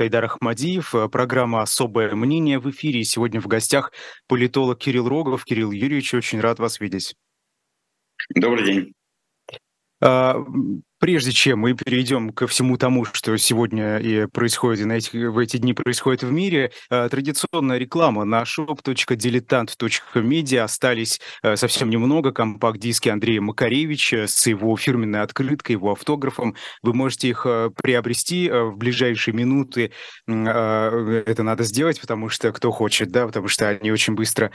Айдар Ахмадиев, программа «Особое мнение» в эфире. Сегодня в гостях политолог Кирилл Рогов. Кирилл Юрьевич, очень рад вас видеть. Добрый день. Прежде чем мы перейдем ко всему тому, что сегодня и происходит, и в эти дни происходит в мире, традиционная реклама на shop.diletant.media. Остались совсем немного. Компакт-диски Андрея Макаревича с его фирменной открыткой, его автографом. Вы можете их приобрести в ближайшие минуты. Это надо сделать, потому что кто хочет, да, потому что они очень быстро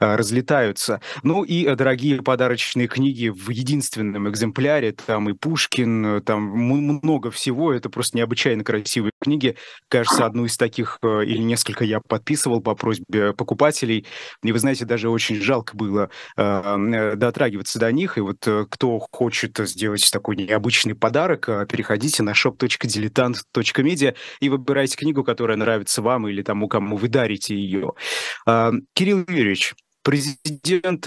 разлетаются. Ну и дорогие подарочные книги в единственном экземпляре. Там и Пушкин, там много всего, это просто необычайно красивые книги. Кажется, одну из таких или несколько я подписывал по просьбе покупателей. И вы знаете, даже очень жалко было дотрагиваться до них. И вот кто хочет сделать такой необычный подарок, переходите на shop.diletant.media и выбирайте книгу, которая нравится вам или тому, кому вы дарите ее. Кирилл Юрьевич, президент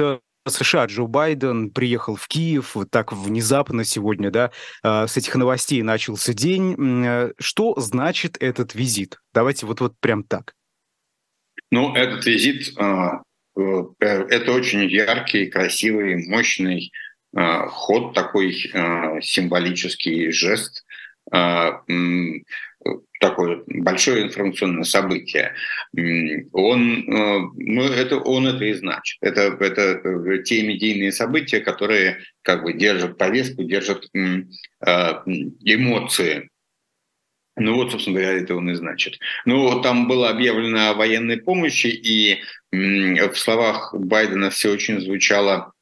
США Джо Байден приехал в Киев вот так внезапно сегодня, да, с этих новостей начался день. Что значит этот визит? Давайте вот прям так. Ну, этот визит – это очень яркий, красивый, мощный ход, такой символический жест, такое большое информационное событие. Он это и значит. Это те медийные события, которые как бы держат повестку, держат эмоции. Ну вот, собственно говоря, это он и значит. Ну, там было объявлено о военной помощи, и в словах Байдена все очень звучало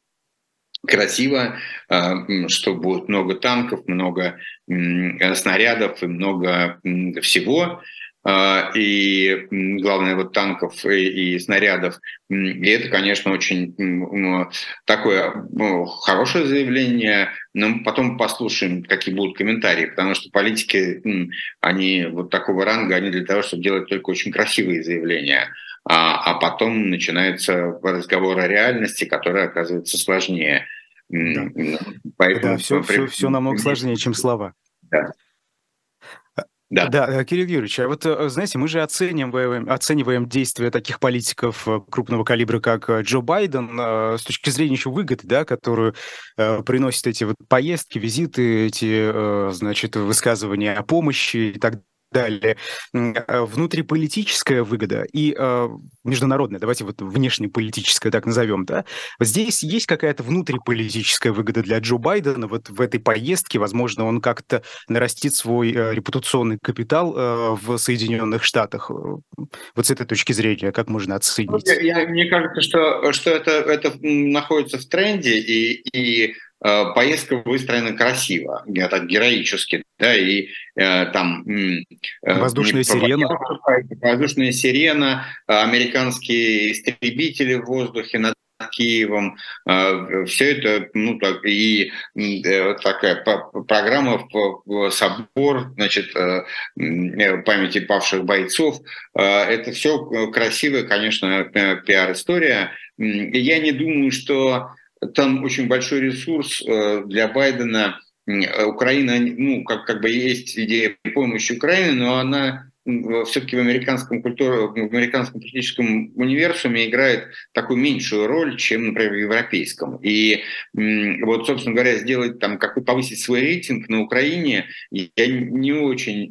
красиво, что будет много танков, много снарядов и много всего. И главное, вот танков и снарядов. И это, конечно, очень такое хорошее заявление. Но потом послушаем, какие будут комментарии, потому что политики, они вот такого ранга, они для того, чтобы делать только очень красивые заявления. А потом начинается разговор о реальности, которая оказывается сложнее. Да. Поэтому да, все намного сложнее, чем слова. Да. Да, Кирилл Юрьевич, а вот, знаете, мы же оцениваем действия таких политиков крупного калибра, как Джо Байден, с точки зрения еще выгоды, да, которую приносят эти вот поездки, визиты, эти, значит, высказывания о помощи и так далее. Далее, внутриполитическая выгода и международная, давайте вот внешнеполитическая, так назовем, да, вот здесь есть какая-то внутриполитическая выгода для Джо Байдена, вот в этой поездке, возможно, он как-то нарастит свой репутационный капитал в Соединенных Штатах, вот с этой точки зрения, как можно оценить? Мне кажется, что это находится в тренде, и поездка выстроена красиво, так героически, да, и там воздушная сирена, американские истребители в воздухе над Киевом, все это, ну так и такая программа в собор, значит, памяти павших бойцов, это все красивая, конечно, пиар-история. Я не думаю, что там очень большой ресурс для Байдена. Украина, ну, как бы есть идея помощи Украине, но она все-таки в американском политическом универсуме играет такую меньшую роль, чем, например, в европейском. И вот, собственно говоря, сделать там, как повысить свой рейтинг на Украине, я не очень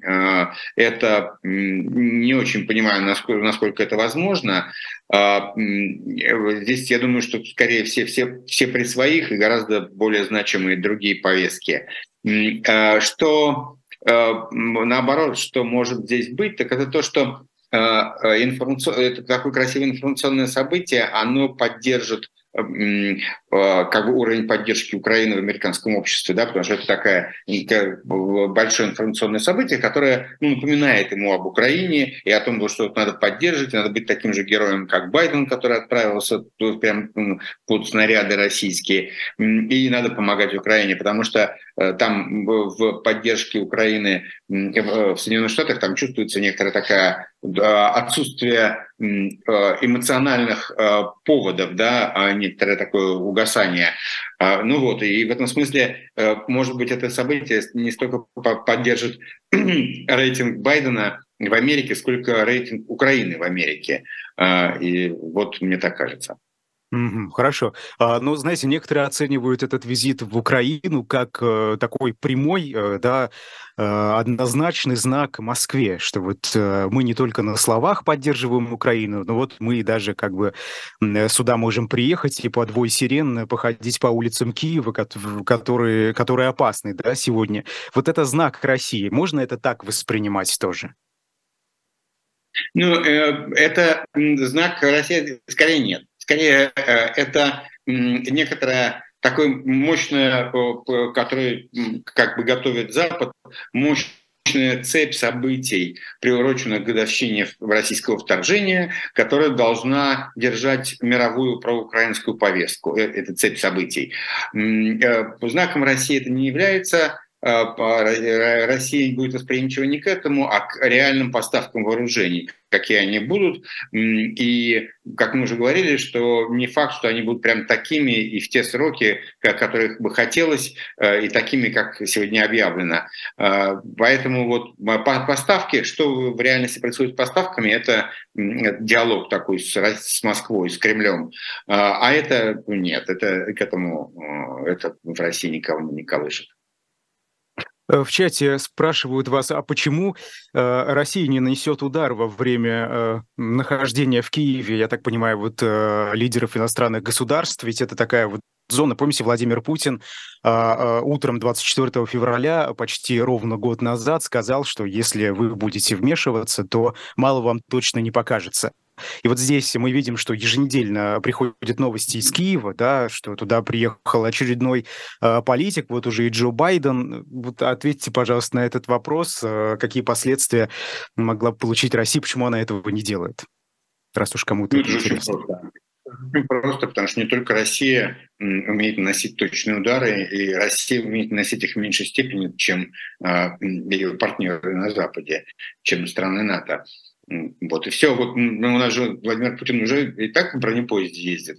понимаю, насколько это возможно. Здесь, я думаю, что скорее все при своих и гораздо более значимые другие повестки. Что наоборот, что может здесь быть, так это то, что это такое красивое информационное событие, оно поддержит как бы уровень поддержки Украины в американском обществе, да, потому что это такое большое информационное событие, которое, ну, напоминает ему об Украине и о том, что надо поддерживать, надо быть таким же героем, как Байден, который отправился прям под снаряды российские, и надо помогать Украине, потому что там в поддержке Украины в Соединенных Штатах там чувствуется некоторая такая отсутствие эмоциональных поводов, да, некоторое такое угасание. Ну вот, и в этом смысле, может быть, это событие не столько поддержит рейтинг Байдена, в Америке, сколько рейтинг Украины в Америке. И вот мне так кажется. Хорошо. Ну, знаете, некоторые оценивают этот визит в Украину как такой прямой, да, однозначный знак Москве, что вот мы не только на словах поддерживаем Украину, но вот мы даже как бы сюда можем приехать и под вой сирен походить по улицам Киева, которые опасны, да, сегодня. Вот это знак России. Можно это так воспринимать тоже? Ну, это знак России скорее нет. Скорее, это некоторое такое мощное, которое как бы готовит Запад, мощная цепь событий, приуроченная к годовщине российского вторжения, которая должна держать мировую проукраинскую повестку. Это цепь событий. Знаком России это не является. Россия будет восприимчива не к этому, а к реальным поставкам вооружений, какие они будут. И, как мы уже говорили, что не факт, что они будут прям такими и в те сроки, которых бы хотелось, и такими, как сегодня объявлено. Поэтому вот поставки, что в реальности происходит с поставками, это диалог такой с Москвой, с Кремлем. А это нет, это к этому это в России никого не колышет. В чате спрашивают вас, а почему Россия не нанесет удар во время нахождения в Киеве, я так понимаю, вот лидеров иностранных государств, ведь это такая вот зона. Помните, Владимир Путин утром 24 февраля, почти ровно год назад, сказал, что если вы будете вмешиваться, то мало вам точно не покажется. И вот здесь мы видим, что еженедельно приходят новости из Киева, да, что туда приехал очередной политик, вот уже и Джо Байден. Вот ответьте, пожалуйста, на этот вопрос, какие последствия могла получить Россия, почему она этого не делает, раз уж кому-то это интересно. Просто потому что не только Россия умеет наносить точные удары, и Россия умеет наносить их в меньшей степени, чем ее партнеры на Западе, чем страны НАТО. Вот и все. Вот, ну, у нас же Владимир Путин уже и так в бронепоезде ездит,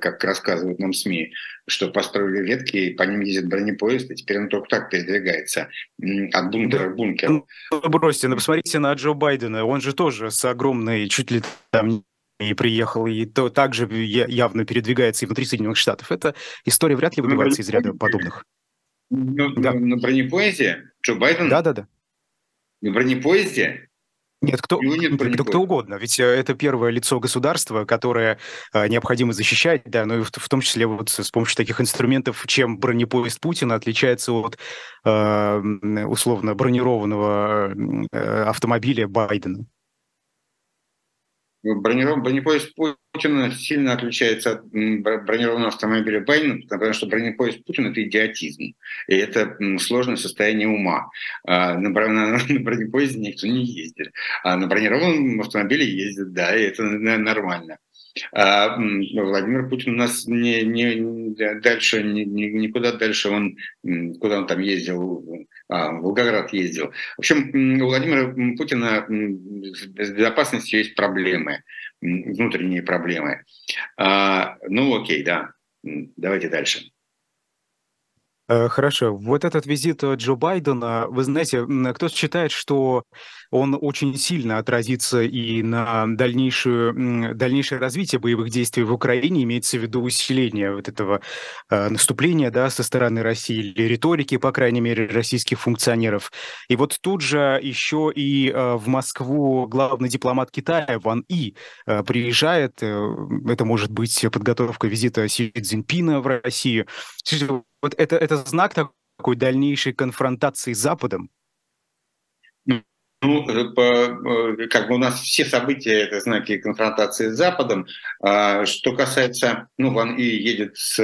как рассказывают нам СМИ, что построили ветки, и по ним ездит бронепоезд, и теперь он только так передвигается от бункера к бункеру. Ну, бросьте, ну, посмотрите на Джо Байдена. Он же тоже с огромной, чуть ли там и приехал, и то также явно передвигается и внутри Соединенных Штатов. Эта история вряд ли выбивается из ряда подобных. Да. На бронепоезде? Джо Байден? Да. На бронепоезде? Нет, кто угодно. Ведь это первое лицо государства, которое необходимо защищать, да, ну и в том числе вот с помощью таких инструментов, чем бронепоезд Путина отличается от условно бронированного автомобиля Байдена. Бронепоезд Путина сильно отличается от бронированного автомобиля Байдена, потому что бронепоезд Путина – это идиотизм, и это сложное состояние ума. На бронепоезде никто не ездит, а на бронированном автомобиле ездит, да, и это нормально. Владимир Путин у нас никуда дальше, куда он там ездил, в Волгоград ездил. В общем, у Владимира Путина с безопасностью есть проблемы, внутренние проблемы. Ну окей, да, давайте дальше. Хорошо. Вот этот визит Джо Байдена, вы знаете, кто-то считает, что он очень сильно отразится и на дальнейшее развитие боевых действий в Украине, имеется в виду усиление вот этого наступления, да, со стороны России, или риторики, по крайней мере, российских функционеров. И вот тут же еще и в Москву главный дипломат Китая Ван И приезжает. Это может быть подготовка визита Си Цзиньпина в Россию. Вот это знак такой дальнейшей конфронтации с Западом? Ну, как бы у нас все события — это знаки конфронтации с Западом. Что касается, ну, Ван И едет с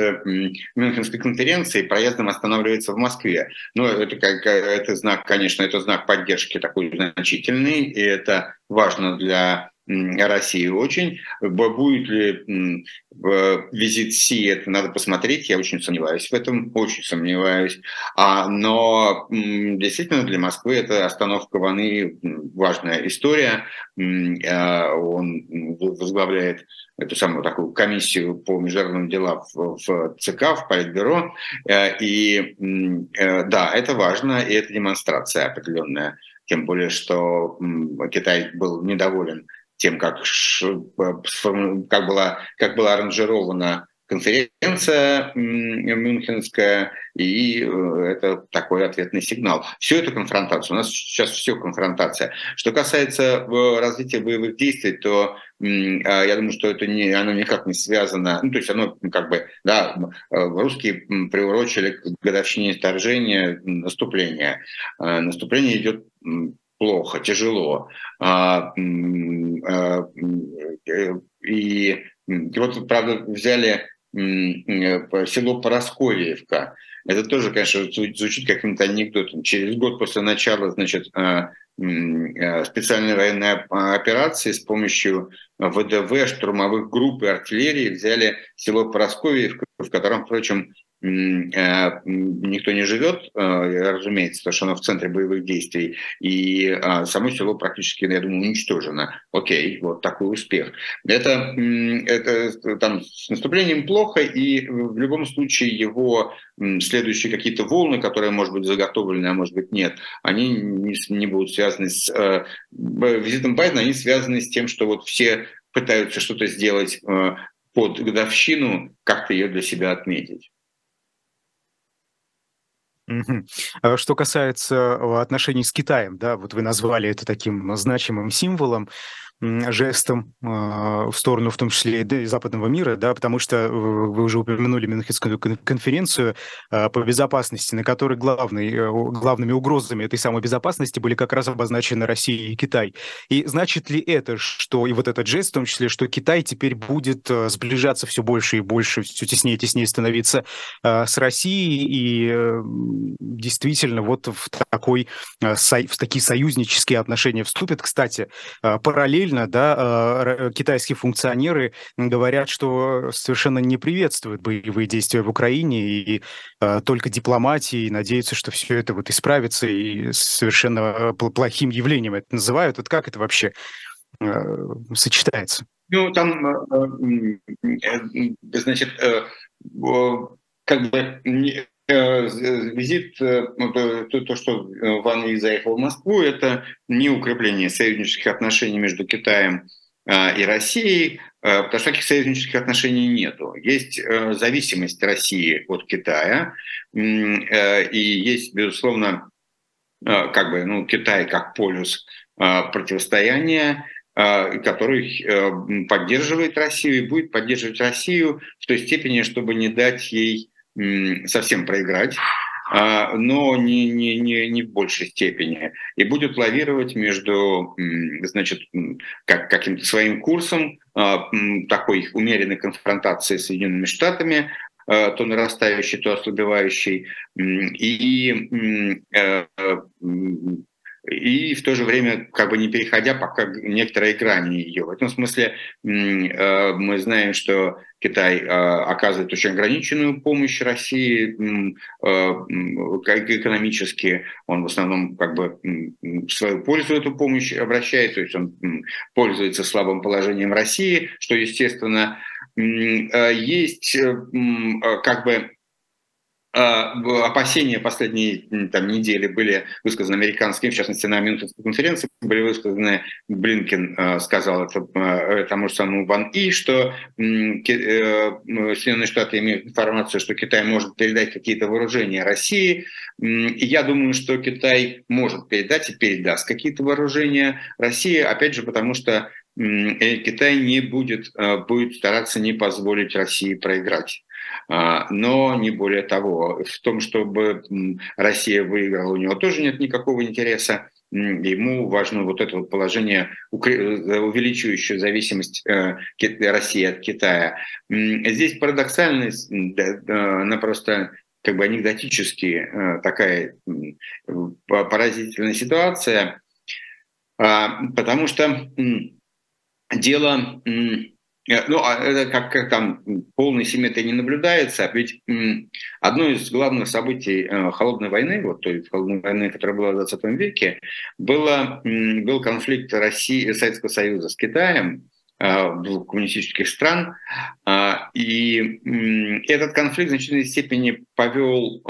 Мюнхенской конференции, проездом останавливается в Москве. Но это знак, конечно, это знак поддержки такой значительный, и это важно для России очень. Будет ли визит Си, это надо посмотреть, я очень сомневаюсь в этом, очень сомневаюсь. Но действительно для Москвы это остановка Ван И важная история. Он возглавляет эту самую такую комиссию по международным делам в ЦК, в Политбюро. И да, это важно, и это демонстрация определенная Тем более, что Китай был недоволен тем, как была аранжирована конференция мюнхенская, и это такой ответный сигнал. Все это конфронтация. У нас сейчас все конфронтация. Что касается развития боевых действий, то я думаю, что это не, оно никак не связано. Ну, то есть оно как бы, да, русские приурочили к годовщине вторжения наступление. Наступление идет плохо, тяжело. И вот, правда, взяли село Поросковьевка. Это тоже, конечно, звучит каким-то анекдотом. Через год после начала, значит, специальной военной операции с помощью ВДВ, штурмовых групп и артиллерии взяли село Поросковьевка, в котором, впрочем, никто не живет, разумеется, потому что оно в центре боевых действий, и само село практически, я думаю, уничтожено. Окей, вот такой успех. Это там с наступлением плохо, и в любом случае его следующие какие-то волны, которые, может быть, заготовлены, а может быть, нет, они не будут связаны с визитом Байдена, они связаны с тем, что вот все пытаются что-то сделать под годовщину, как-то ее для себя отметить. Что касается отношений с Китаем, да, вот вы назвали это таким значимым символом, жестом в сторону, в том числе и западного мира, да, потому что вы уже упомянули Мюнхенскую конференцию по безопасности, на которой главными угрозами этой самой безопасности были как раз обозначены Россия и Китай. И значит ли это, что и вот этот жест, в том числе, что Китай теперь будет сближаться все больше и больше, все теснее и теснее становиться с Россией, и действительно вот в такие союзнические отношения вступят, кстати, параллельно. Да, китайские функционеры говорят, что совершенно не приветствуют боевые действия в Украине, и только дипломатии, и надеются, что все это вот исправится, и совершенно плохим явлением это называют. Вот как это вообще сочетается? Ну, там, значит, как бы... Визит, то, что Ван И заехал в Москву, это не укрепление союзнических отношений между Китаем и Россией, потому что таких союзнических отношений нету. Есть зависимость России от Китая, и есть, безусловно, как бы, ну, Китай как полюс противостояния, который поддерживает Россию и будет поддерживать Россию в той степени, чтобы не дать ей совсем проиграть, но не в большей степени. И будет лавировать между, значит, каким-то своим курсом такой умеренной конфронтации с Соединенными Штатами, то нарастающей, то ослабевающей, и в то же время как бы не переходя пока некоторые грани ее. В этом смысле мы знаем, что Китай оказывает очень ограниченную помощь России экономически. Он в основном как бы в свою пользу эту помощь обращает, то есть он пользуется слабым положением России, что, естественно, есть как бы... Опасения последней там недели были высказаны американскими, в частности, на Мюнхенской конференции были высказаны, Блинкен сказал это тому же самому Ван И, что Соединенные Штаты имеют информацию, что Китай может передать какие-то вооружения России. И я думаю, что Китай может передать и передаст какие-то вооружения России, опять же, потому что Китай не будет стараться не позволить России проиграть. Но не более того, в том, чтобы Россия выиграла, у него тоже нет никакого интереса. Ему важно вот это вот положение, увеличивающее зависимость России от Китая. Здесь парадоксальность, она просто как бы анекдотически такая поразительная ситуация, потому что дело... Ну, это как там полной симметрии не наблюдается, ведь одно из главных событий холодной войны, вот той холодной войны, которая была в 20 веке, был конфликт России, Советского Союза с Китаем, двух коммунистических стран, и этот конфликт в значительной степени повел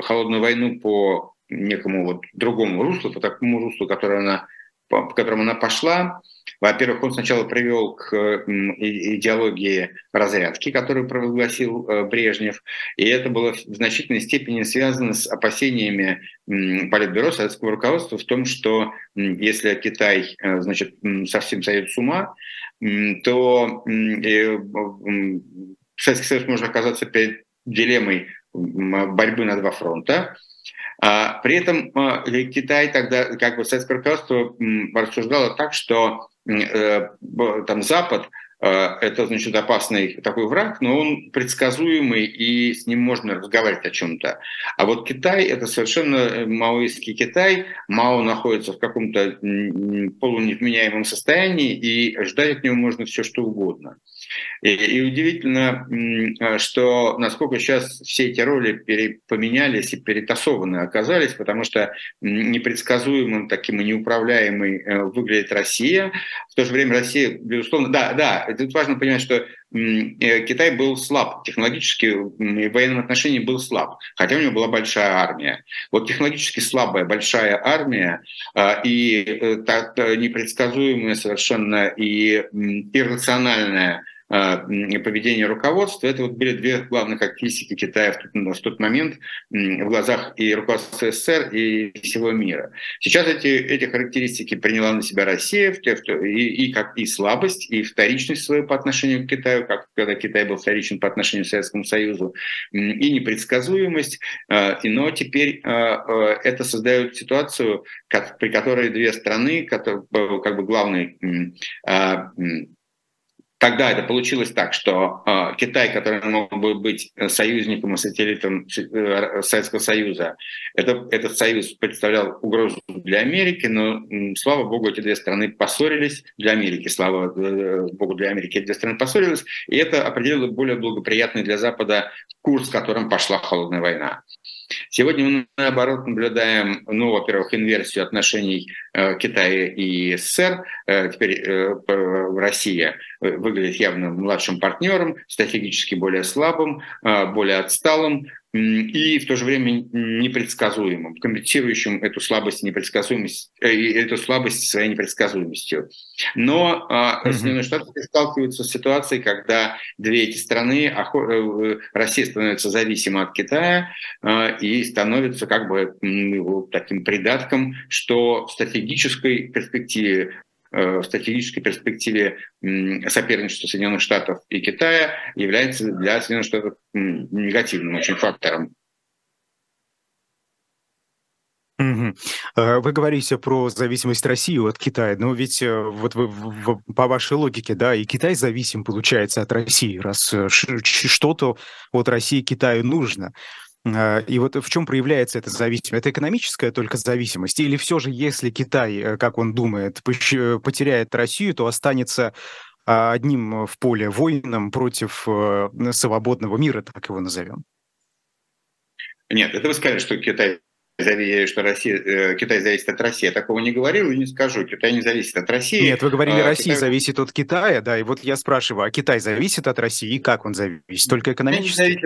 холодную войну по некому вот другому руслу, по такому руслу, по которому она пошла. Во-первых, он сначала привел к идеологии разрядки, которую провозгласил Брежнев, и это было в значительной степени связано с опасениями Политбюро, советского руководства в том, что если Китай, значит, совсем сойдет с ума, то Советский Союз может оказаться перед дилеммой борьбы на два фронта. При этом Китай тогда, как бы, советское руководство рассуждало так, что там Запад – это, значит, опасный такой враг, но он предсказуемый, и с ним можно разговаривать о чем-то. А вот Китай – это совершенно маоистский Китай. Мао находится в каком-то полуневменяемом состоянии, и ждать от него можно все что угодно. И удивительно, что насколько сейчас все эти роли поменялись и перетасованы оказались, потому что непредсказуемым таким и неуправляемой выглядит Россия. В то же время Россия, безусловно, да, тут важно понимать, что Китай был слаб, технологически и в военном отношении был слаб, хотя у него была большая армия. Вот технологически слабая большая армия и непредсказуемое совершенно и иррациональное поведение руководства — это вот были две главных характеристики Китая в тот момент в глазах и руководства СССР, и всего мира. Сейчас эти характеристики приняла на себя Россия, и слабость, и вторичность свою по отношению к Китаю, когда Китай был вторичен по отношению к Советскому Союзу, и непредсказуемость. Но теперь это создает ситуацию, при которой две страны, как бы главные. Тогда это получилось так, что Китай, который мог бы быть союзником и сателлитом Советского Союза, этот союз представлял угрозу для Америки, но, слава богу, эти две страны поссорились. Для Америки, слава богу, для Америки эти две страны поссорились, и это определило более благоприятный для Запада курс, которым пошла холодная война. Сегодня мы, наоборот, наблюдаем, во-первых, инверсию отношений Китая и СССР. Теперь Россия выглядит явно младшим партнером, стратегически более слабым, более отсталым и в то же время непредсказуемым, компенсирующим эту слабость и непредсказуемость, своей непредсказуемостью. Но Соединенные Штаты сталкиваются с ситуацией, когда две эти страны, Россия становится зависима от Китая и становится как бы таким придатком, что в стратегической перспективе соперничества Соединенных Штатов и Китая является для Соединенных Штатов негативным очень фактором. Вы говорите про зависимость России от Китая, но ведь вот по вашей логике, да, и Китай зависим, получается, от России, раз что-то от России Китаю нужно. И вот в чем проявляется эта зависимость? Это экономическая только зависимость? Или все же, если Китай, как он думает, потеряет Россию, то останется одним в поле воином против свободного мира, так его назовем? Нет, это вы сказали, что Китай зависит от России. Я такого не говорил и не скажу. Китай не зависит от России. Нет, вы говорили, Россия зависит от Китая, да. И вот я спрашиваю, а Китай зависит от России? И как он зависит? Только экономически?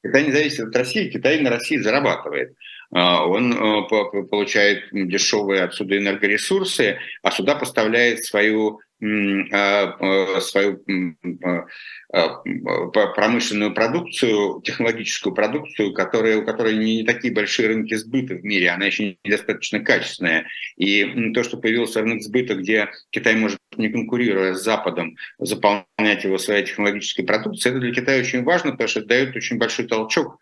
Китай не зависит от России. Китай на России зарабатывает. Он получает дешевые отсюда энергоресурсы, а сюда поставляет свою промышленную продукцию, технологическую продукцию, у которой не такие большие рынки сбыта в мире, она еще недостаточно качественная. И то, что появился рынок сбыта, где Китай может, не конкурируя с Западом, заполнять его своей технологической продукцией, это для Китая очень важно, потому что это дает очень большой толчок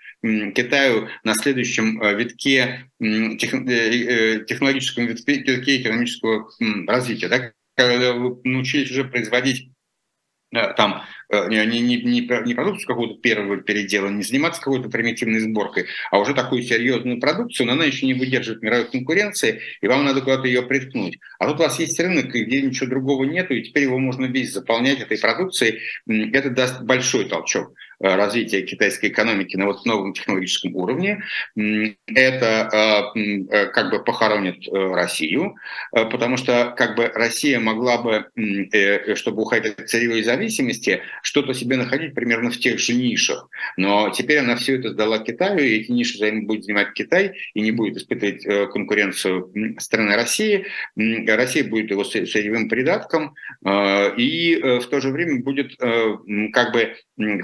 Китаю на следующем витке, технологическом витке экономического развития. Да? Когда вы научились уже производить там не продукцию какого-то первого передела, не заниматься какой-то примитивной сборкой, а уже такую серьезную продукцию, но она еще не выдерживает мировой конкуренции, и вам надо куда-то ее приткнуть. А тут у вас есть рынок, где ничего другого нету, и теперь его можно весь заполнять этой продукцией. Это даст большой толчок развития китайской экономики на вот новом технологическом уровне. Это как бы похоронит Россию, потому что как бы Россия могла бы, чтобы уходить от сырьевой зависимости, что-то себе находить примерно в тех же нишах. Но теперь она все это сдала Китаю, и эти ниши за ним будет занимать Китай и не будет испытывать конкуренцию страны России. Россия будет его сырьевым придатком и в то же время будет как бы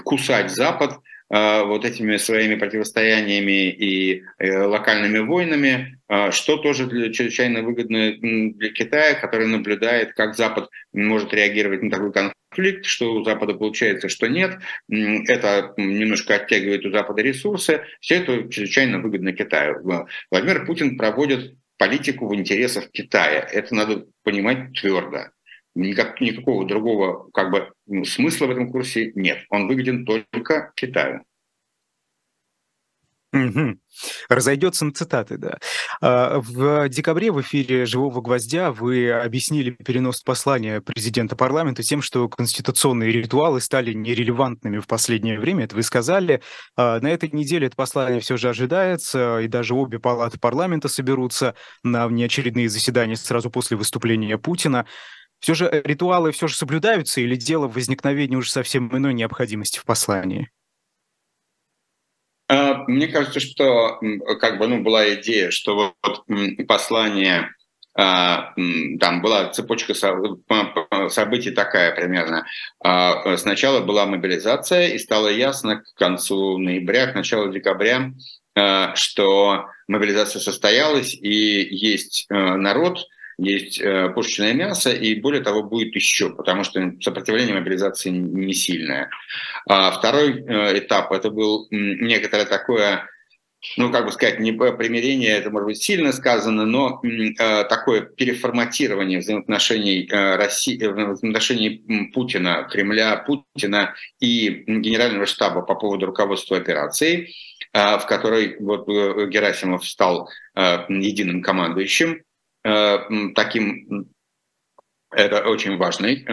кусать Запад вот этими своими противостояниями и локальными войнами, что тоже чрезвычайно выгодно для Китая, который наблюдает, как Запад может реагировать на такой конфликт, что у Запада получается, что нет. Это немножко оттягивает у Запада ресурсы. Все это чрезвычайно выгодно Китаю. Владимир Путин проводит политику в интересах Китая. Это надо понимать твердо. Никакого другого как бы смысла в этом курсе нет. Он выгоден только Китаю. Угу. Разойдется на цитаты, да. В декабре в эфире «Живого гвоздя» вы объяснили перенос послания президента парламента тем, что конституционные ритуалы стали нерелевантными в последнее время. Это вы сказали. На этой неделе это послание все же ожидается, и даже обе палаты парламента соберутся на внеочередные заседания сразу после выступления Путина. Все же ритуалы все же соблюдаются, или дело в возникновении уже совсем иной необходимости в послании? Мне кажется, что как бы, была идея, что вот послание, там была цепочка событий такая примерно. Сначала была мобилизация, и стало ясно к концу ноября, к началу декабря, что мобилизация состоялась, и есть народ, есть пушечное мясо, и более того, будет еще, потому что сопротивление мобилизации не сильное. Второй этап — это был некоторое такое, как бы сказать, не примирение, это может быть сильно сказано, но такое переформатирование взаимоотношений России, взаимоотношений Путина, Кремля, Путина и Генерального штаба по поводу руководства операцией, в которой вот Герасимов стал единым командующим. Таким это очень важный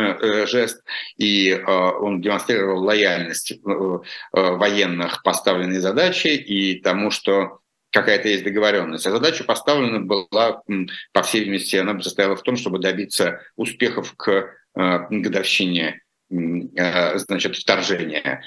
жест, и он демонстрировал лояльность военных поставленной задачи и тому, что какая-то есть договоренность. А задача поставлена была, по всей видимости, она состояла в том, чтобы добиться успехов к годовщине, значит, вторжения.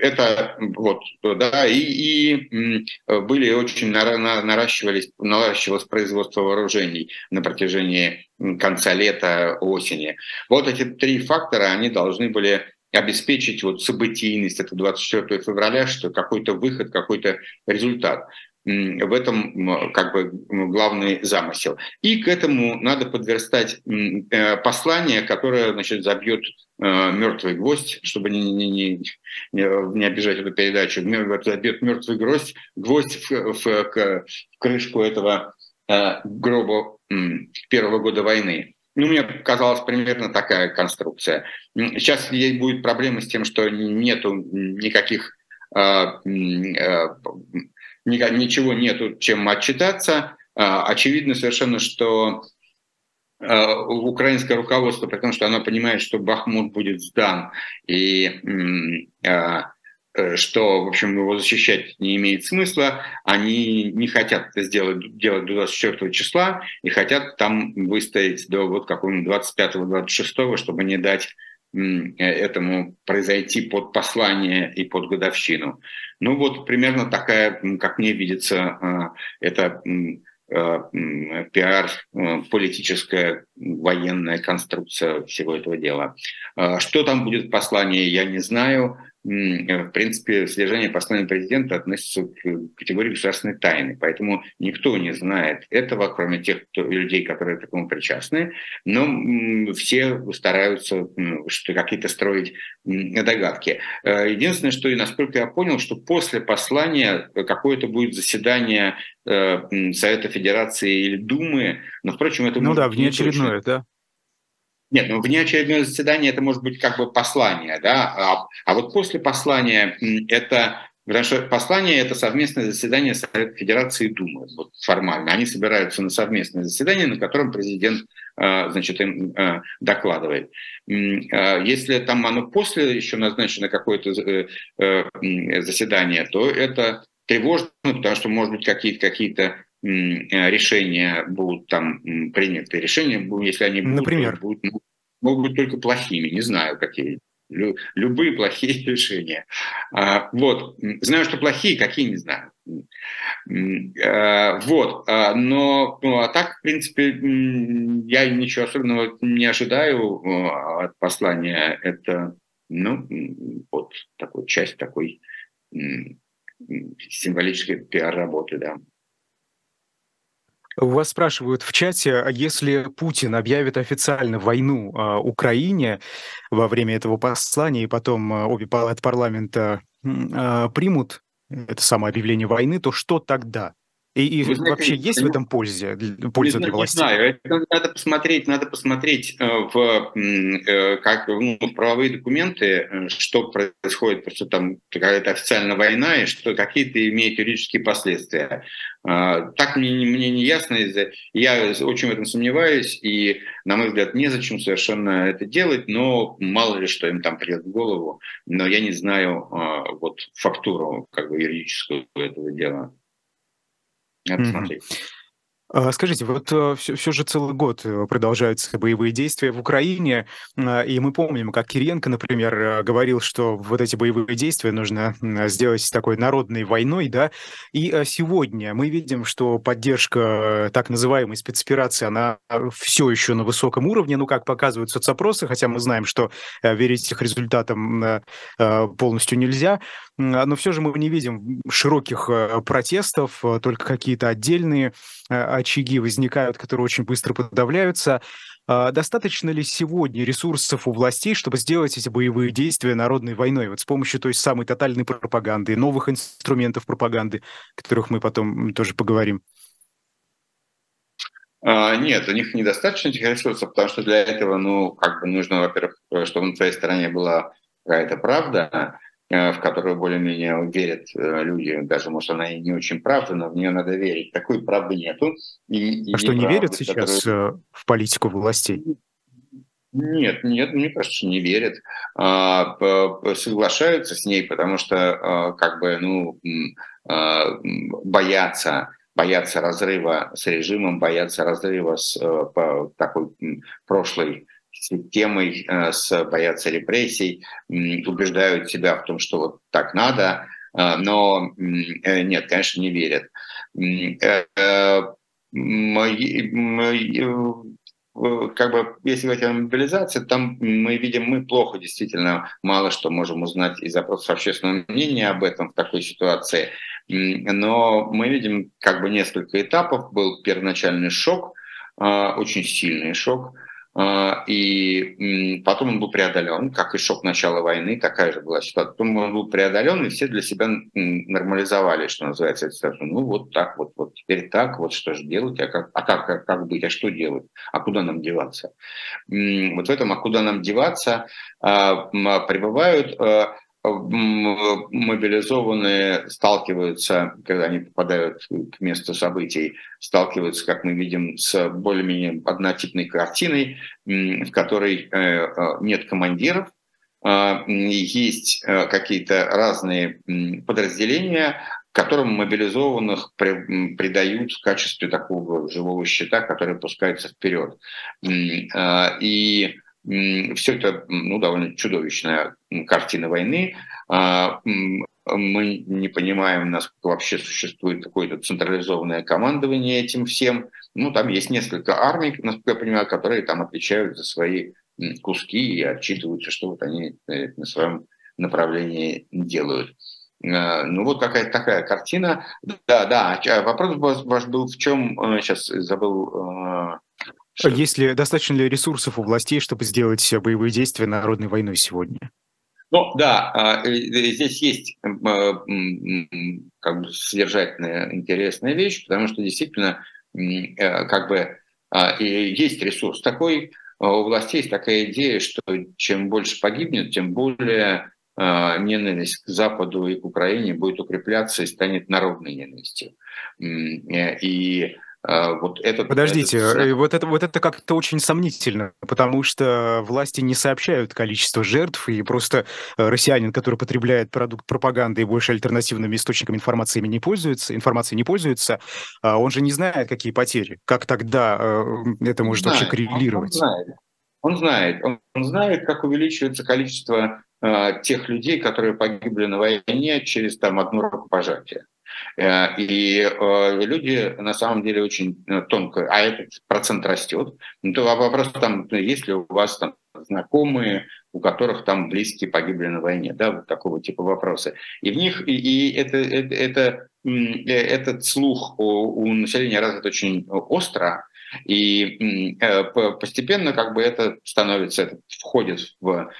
Это вот, да, и были очень наращивалось производство вооружений на протяжении конца лета, осени. Вот эти три фактора, они должны были обеспечить вот событийность, это 24 февраля, что какой-то выход, какой-то результат. В этом как бы главный замысел. И к этому надо подверстать послание, которое, значит, забьет мертвый гвоздь, чтобы не обижать эту передачу, забьет мертвый гвоздь в крышку этого гроба первого года войны. Ну, мне казалась примерно такая конструкция. Сейчас есть будет проблема с тем, что нету никаких ничего нету, чем отчитаться. Очевидно совершенно, что украинское руководство, потому что оно понимает, что Бахмут будет сдан, и что, в общем, его защищать не имеет смысла, они не хотят это делать до 24 числа и хотят там выстоять до вот какого-нибудь 25-26, чтобы не дать этому произойти под послание и под годовщину. Ну вот примерно такая, как мне видится, это пиар, политическая, военная конструкция всего этого дела. Что там будет в послании, я не знаю. В принципе, содержание послания президента относится к категории государственной тайны, поэтому никто не знает этого, кроме тех людей, которые к этому причастны, но все стараются какие-то строить догадки. Единственное, что и насколько я понял, что после послания какое-то будет заседание Совета Федерации или Думы, но, впрочем, это... Ну да, внеочередное, да. Нет, ну внеочередное заседание это может быть как бы послание, да, а вот после послания это Потому что послание – это совместное заседание Совета Федерации и Думы, вот, формально. Они собираются на совместное заседание, на котором президент, значит, им докладывает. Если там оно после еще назначено какое-то заседание, то это тревожно, потому что, может быть, какие-то решения будут там приняты. Решения, если они будут, например? Могут быть только плохими, не знаю, какие. Любые плохие решения. Вот. Знаю, что плохие, какие, не знаю. Вот. Но а так, в принципе, я ничего особенного не ожидаю от послания. Это, ну, вот такой, часть такой символической пиар-работы, да. Вас спрашивают в чате, если Путин объявит официально войну Украине во время этого послания, и потом обе палаты парламента примут это самое объявление войны, то что тогда? И знаете, вообще есть в этом польза для власти? Не знаю, надо посмотреть в правовые документы, что происходит, потому что там какая-то официальная война, и что какие-то имеют юридические последствия. Так мне не ясно, я очень в этом сомневаюсь, и, на мой взгляд, незачем совершенно это делать, но мало ли что им там придет в голову, но я не знаю вот фактуру как бы юридическую этого дела. Скажите, вот все же целый год продолжаются боевые действия в Украине, и мы помним, как Кириенко, например, говорил, что вот эти боевые действия нужно сделать такой народной войной, да, и сегодня мы видим, что поддержка так называемой спецоперации, она все еще на высоком уровне, ну, как показывают соцопросы, хотя мы знаем, что верить их результатам полностью нельзя, но все же мы не видим широких протестов, только какие-то отдельные очаги возникают, которые очень быстро подавляются. Достаточно ли сегодня ресурсов у властей, чтобы сделать эти боевые действия народной войной? Вот с помощью той самой тотальной пропаганды, новых инструментов пропаганды, о которых мы потом тоже поговорим. Нет, у них недостаточно этих ресурсов, потому что для этого, ну, как бы нужно, во-первых, чтобы на твоей стороне была какая-то правда, в которую более-менее верят люди, даже, может, она и не очень правда, но в нее надо верить. Такой правды нету. И а что, не верят сейчас в политику властей? Нет, мне кажется, не верят. Соглашаются с ней, потому что, как бы, ну, боятся разрыва с режимом, боятся разрыва с такой прошлой темой, боятся репрессий, убеждают себя в том, что вот так надо, но нет, конечно, не верят. Как бы, если говорить о мобилизации, там мы плохо, действительно, мало что можем узнать из опросов общественного мнения об этом в такой ситуации, но мы видим как бы несколько этапов. Был первоначальный шок, очень сильный шок, и потом он был преодолен, как и шок начала войны, такая же была ситуация. Потом он был преодолен, и все для себя нормализовали, что называется, эту ситуацию. Ну вот так вот, вот теперь так, вот что же делать, а как быть, а что делать, а куда нам деваться? Вот в этом, а куда нам деваться, пребывают мобилизованные, сталкиваются, когда они попадают к месту событий, сталкиваются, как мы видим, с более-менее однотипной картиной, в которой нет командиров, есть какие-то разные подразделения, которым мобилизованных придают в качестве такого живого щита, который пускается вперед. И все это, ну, довольно чудовищная картина войны. Мы не понимаем, насколько вообще существует какое-то централизованное командование этим всем. Ну, там есть несколько армий, насколько я понимаю, которые там отвечают за свои куски и отчитываются, что вот они на своем направлении делают. Ну, вот какая-то такая картина. Да, вопрос ваш был в чем? Сейчас забыл. Есть ли, достаточно ли ресурсов у властей, чтобы сделать боевые действия народной войной сегодня? Ну да, здесь есть как бы содержательная интересная вещь, потому что действительно как бы есть ресурс такой, у властей есть такая идея, что чем больше погибнет, тем более ненависть к Западу и к Украине будет укрепляться и станет народной ненавистью. И вот это... Подождите, вот это как-то очень сомнительно, потому что власти не сообщают количество жертв, и просто россиянин, который потребляет продукт пропаганды и больше альтернативными источниками информации не пользуется, он же не знает, какие потери. Как тогда это может вообще коррелировать? Он знает, как увеличивается количество тех людей, которые погибли на войне через одно рукопожатие. И люди на самом деле очень тонко, а этот процент растет. То вопрос там, есть ли у вас там знакомые, у которых там близкие погибли на войне, да, вот такого типа вопросы. И в них этот слух у населения развит очень остро. И постепенно как бы это становится, это входит в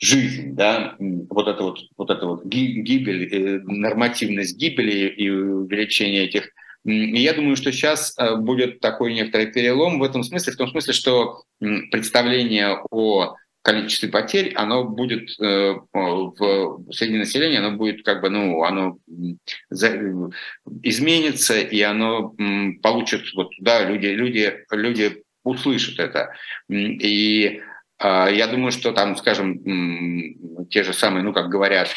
жизнь, да, вот эта гибель, нормативность гибели и увеличение этих. И я думаю, что сейчас будет такой некоторый перелом в том смысле, что представление о количестве потерь, оно будет среди населения, оно будет как бы, оно изменится, и оно получит, люди услышат это. И я думаю, что там, скажем, те же самые, как говорят,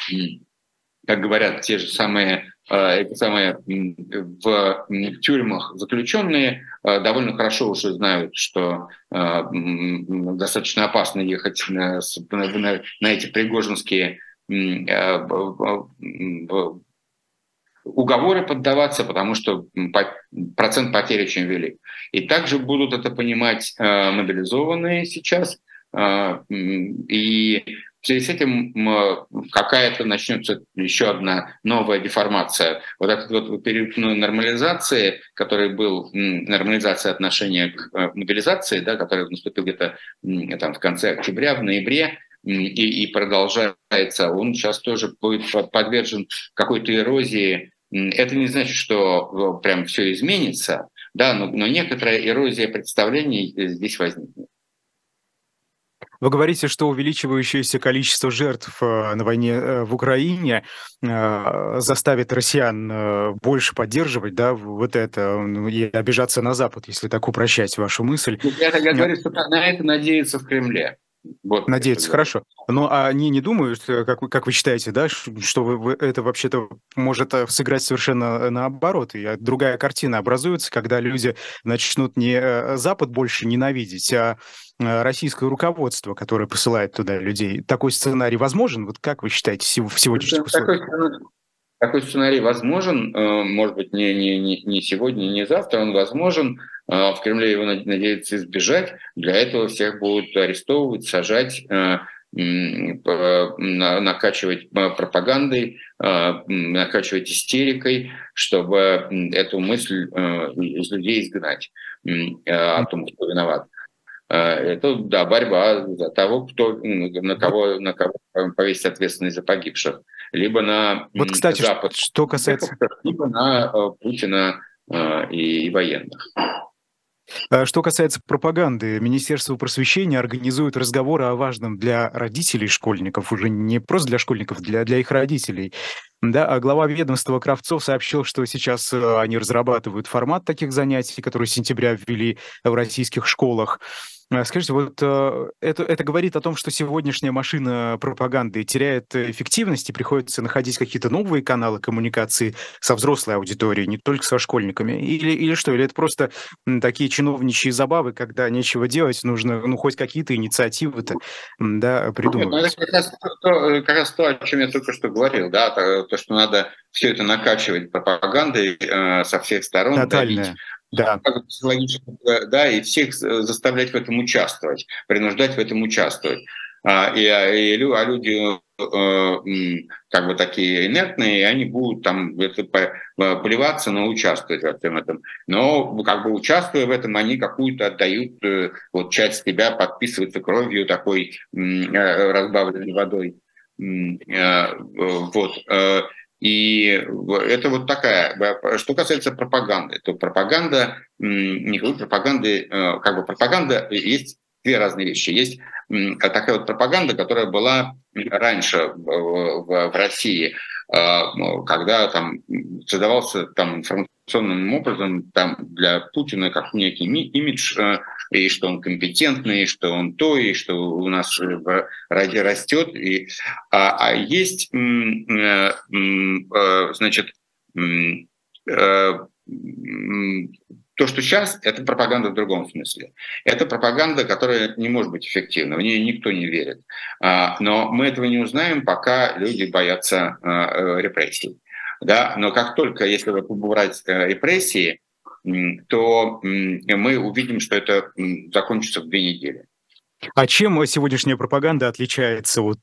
те самые в тюрьмах заключенные довольно хорошо уже знают, что достаточно опасно ехать на эти пригожинские уговоры поддаваться, потому что процент потерь очень велик. И также будут это понимать мобилизованные сейчас. И в связи с этим какая-то начнется еще одна новая деформация. Вот этот период нормализации, который был, нормализация отношения к мобилизации, да, который наступил где-то там в конце октября, в ноябре, и продолжается, он сейчас тоже будет подвержен какой-то эрозии. Это не значит, что прям все изменится, да, но некоторая эрозия представлений здесь возникнет. Вы говорите, что увеличивающееся количество жертв на войне в Украине заставит россиян больше поддерживать, да, вот это, и обижаться на Запад, если так упрощать вашу мысль. Я тогда говорю, что на это надеется в Кремле. Вот, надеяться, хорошо. Но они не думают, как вы считаете, да, что это вообще-то может сыграть совершенно наоборот, и другая картина образуется, когда люди начнут не Запад больше ненавидеть, а российское руководство, которое посылает туда людей. Такой сценарий возможен? Вот как вы считаете в сегодняшних условиях? Такой сценарий возможен, может быть, не сегодня, не завтра, он возможен. В Кремле его надеются избежать. Для этого всех будут арестовывать, сажать, накачивать пропагандой, накачивать истерикой, чтобы эту мысль из людей изгнать о том, кто виноват. Это, да, борьба за того, на кого повесить ответственность за погибших. Либо на вот, кстати, Запад, что касается... либо на Путина и военных. Что касается пропаганды, Министерство просвещения организует разговоры о важном для родителей школьников, уже не просто для школьников, для их родителей. Да, а глава ведомства Кравцов сообщил, что сейчас они разрабатывают формат таких занятий, которые с сентября ввели в российских школах. Скажите, вот это говорит о том, что сегодняшняя машина пропаганды теряет эффективность и приходится находить какие-то новые каналы коммуникации со взрослой аудиторией, не только со школьниками? Или что? Или это просто такие чиновничьи забавы, когда нечего делать, нужно хоть какие-то инициативы-то, да, придумывать? Нет, это как раз то, о чем я только что говорил, да, то, что надо все это накачивать пропагандой со всех сторон. Тотальная. Да. Да, и всех заставлять в этом участвовать, принуждать в этом участвовать. А люди как бы такие инертные, и они будут там это плеваться, но участвовать во всем этом. Но как бы участвуя в этом, они какую-то отдают вот часть себя, подписываются кровью такой разбавленной водой. Вот. И это вот такая. Что касается пропаганды, то пропаганда, никакой пропаганды, как бы пропаганда есть две разные вещи. Есть такая вот пропаганда, которая была раньше в России, когда там создавался там информационным образом там, для Путина как некий имидж, и что он компетентный, и что он то, и что у нас ради растет. И, а есть, значит, то, что сейчас, это пропаганда в другом смысле. Это пропаганда, которая не может быть эффективна, в нее никто не верит. Но мы этого не узнаем, пока люди боятся репрессий. Да? Но как только, если убрать репрессии, то мы увидим, что это закончится в 2 недели. А чем сегодняшняя пропаганда отличается от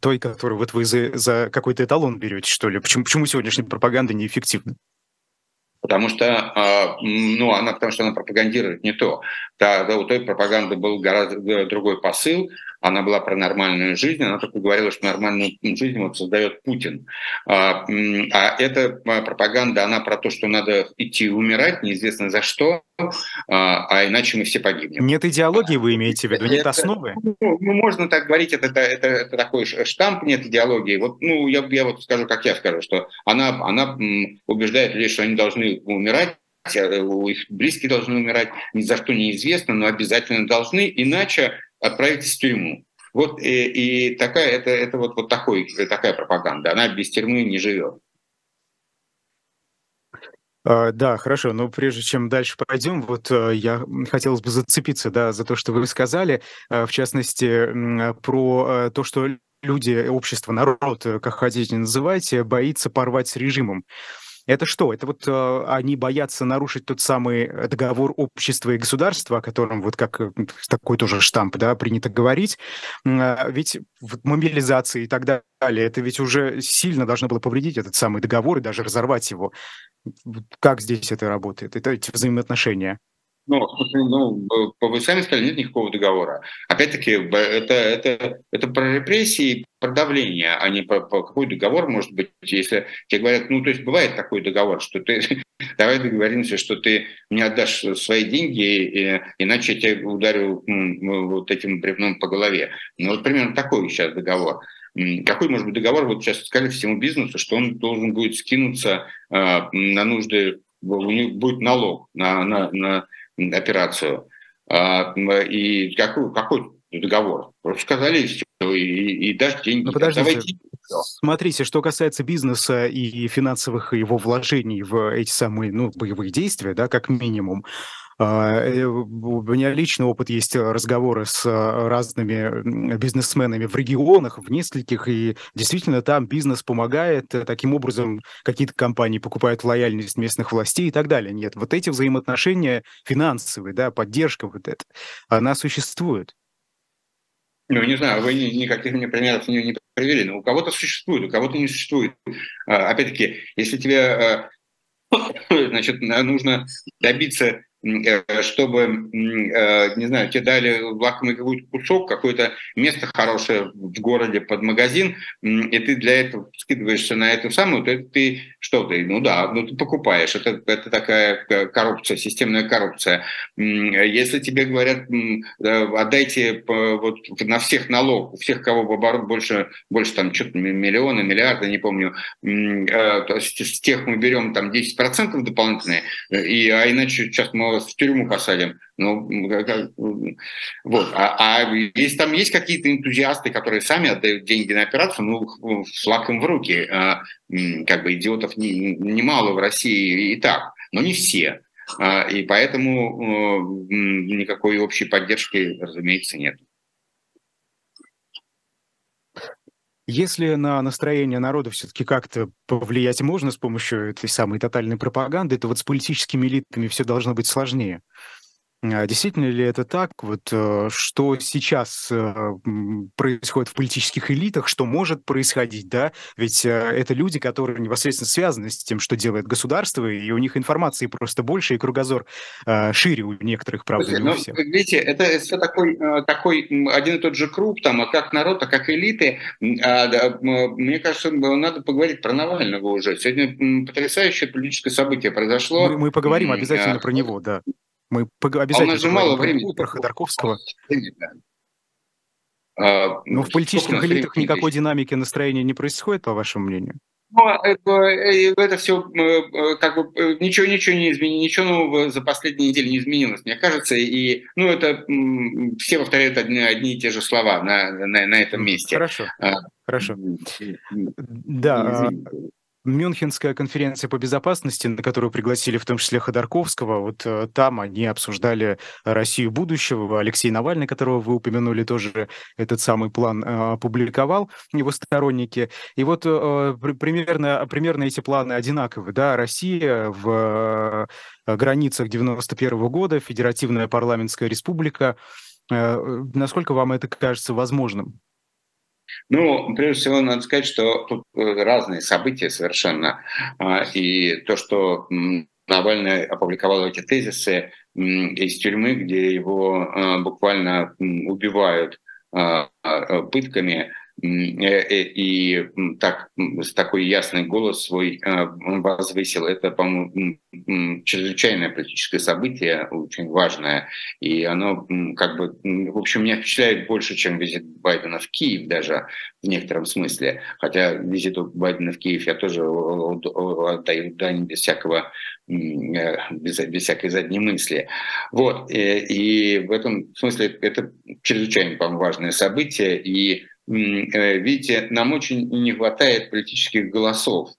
той, которую вот вы за какой-то эталон берете, что ли? Почему сегодняшняя пропаганда неэффективна? Потому что, она пропагандирует не то. У той пропаганды был гораздо другой посыл. Она была про нормальную жизнь. Она только говорила, что нормальную жизнь вот создает Путин. А эта пропаганда, она про то, что надо идти умирать, неизвестно за что, а иначе мы все погибнем. Нет идеологии, вы имеете в виду? Нет основы? Можно так говорить, это такой штамп, нет идеологии. Вот, я вот скажу, как я скажу, что она убеждает людей, что они должны умирать, их близкие должны умирать, ни за что неизвестно, но обязательно должны, иначе отправитесь в тюрьму. Вот и такая, это вот такая пропаганда. Она без тюрьмы не живет. Да, хорошо, но прежде чем дальше пойдем, вот я хотелось бы зацепиться, да, за то, что вы сказали, в частности, про то, что люди, общество, народ, как хотите называйте, боится порвать с режимом. Это что? Это вот они боятся нарушить тот самый договор общества и государства, о котором вот как такой тоже штамп, да, принято говорить. Ведь мобилизация и так далее, это ведь уже сильно должно было повредить этот самый договор и даже разорвать его. Как здесь это работает? Это эти взаимоотношения? Вы сами сказали, нет никакого договора. Опять-таки, это про репрессии, про давление, а не про какой договор может быть, если тебе говорят, бывает такой договор, что ты, давай договоримся, что ты мне отдашь свои деньги, иначе я тебя ударю вот этим бревном по голове. Вот примерно такой сейчас договор. Какой может быть договор, вот сейчас сказали всему бизнесу, что он должен будет скинуться на нужды, у них будет налог на операцию. И какой договор? Просто сказали, и дашь деньги. Подождите, смотрите, что касается бизнеса и финансовых его вложений в эти самые боевые действия, да, как минимум. У меня личный опыт есть разговоры с разными бизнесменами в регионах, в нескольких, и действительно там бизнес помогает, таким образом какие-то компании покупают лояльность местных властей и так далее. Нет, вот эти взаимоотношения финансовые, да, поддержка вот эта, она существует. Не знаю, вы никаких мне примеров не привели, но у кого-то существует, у кого-то не существует. Опять-таки, если тебе нужно добиться, чтобы, не знаю, тебе дали лакомый какой-то кусок, какое-то место хорошее в городе под магазин, и ты для этого скидываешься на эту самую, то ты что ты? Ты покупаешь. Это такая коррупция, системная коррупция. Если тебе говорят, отдайте вот на всех налог, у всех, кого в оборот больше там что-то миллиона, миллиарда, не помню, с тех мы берем там 10% дополнительные, а иначе сейчас мы в тюрьму посадим. Если там есть какие-то энтузиасты, которые сами отдают деньги на операцию, флаг им в руки. Идиотов немало в России и так, но не все. И поэтому никакой общей поддержки, разумеется, нет. Если на настроение народа все-таки как-то повлиять можно с помощью этой самой тотальной пропаганды, то вот с политическими элитами все должно быть сложнее. Действительно ли это так? Вот что сейчас происходит в политических элитах, что может происходить, да? Ведь это люди, которые непосредственно связаны с тем, что делает государство, и у них информации просто больше, и кругозор шире у некоторых, правда, не у всех. Видите, это все такой один и тот же круг, там, как народ, а как элиты. Мне кажется, надо поговорить про Навального уже. Сегодня потрясающее политическое событие произошло. Мы поговорим обязательно про него, да. Мы обязательно поговорим про Ходорковского. Но в политических элитах никакой динамики настроения не происходит, по вашему мнению? Ну, это все как бы ничего не изменилось, ничего нового за последние недели не изменилось, мне кажется. И ну, это все повторяют одни и те же слова на этом месте. Хорошо. Хорошо. Да. Мюнхенская конференция по безопасности, на которую пригласили в том числе Ходорковского, вот там они обсуждали Россию будущего. Алексей Навальный, которого вы упомянули, тоже этот самый план опубликовал, его сторонники. И вот примерно эти планы одинаковы. Да? Россия в границах 91-го года, Федеративная парламентская республика. Насколько вам это кажется возможным? Ну, прежде всего, надо сказать, что тут разные события совершенно. И то, что Навальный опубликовал эти тезисы из тюрьмы, где его буквально убивают пытками, и так, такой ясный голос свой возвысил. Это, по-моему, чрезвычайное политическое событие, очень важное. И оно, как бы, в общем, меня впечатляет больше, чем визит Байдена в Киев даже в некотором смысле. Хотя визиту Байдена в Киев я тоже отдаю дань без всякой задней мысли. Вот. И в этом смысле это чрезвычайно, по-моему, важное событие. И видите, нам очень не хватает политических голосов.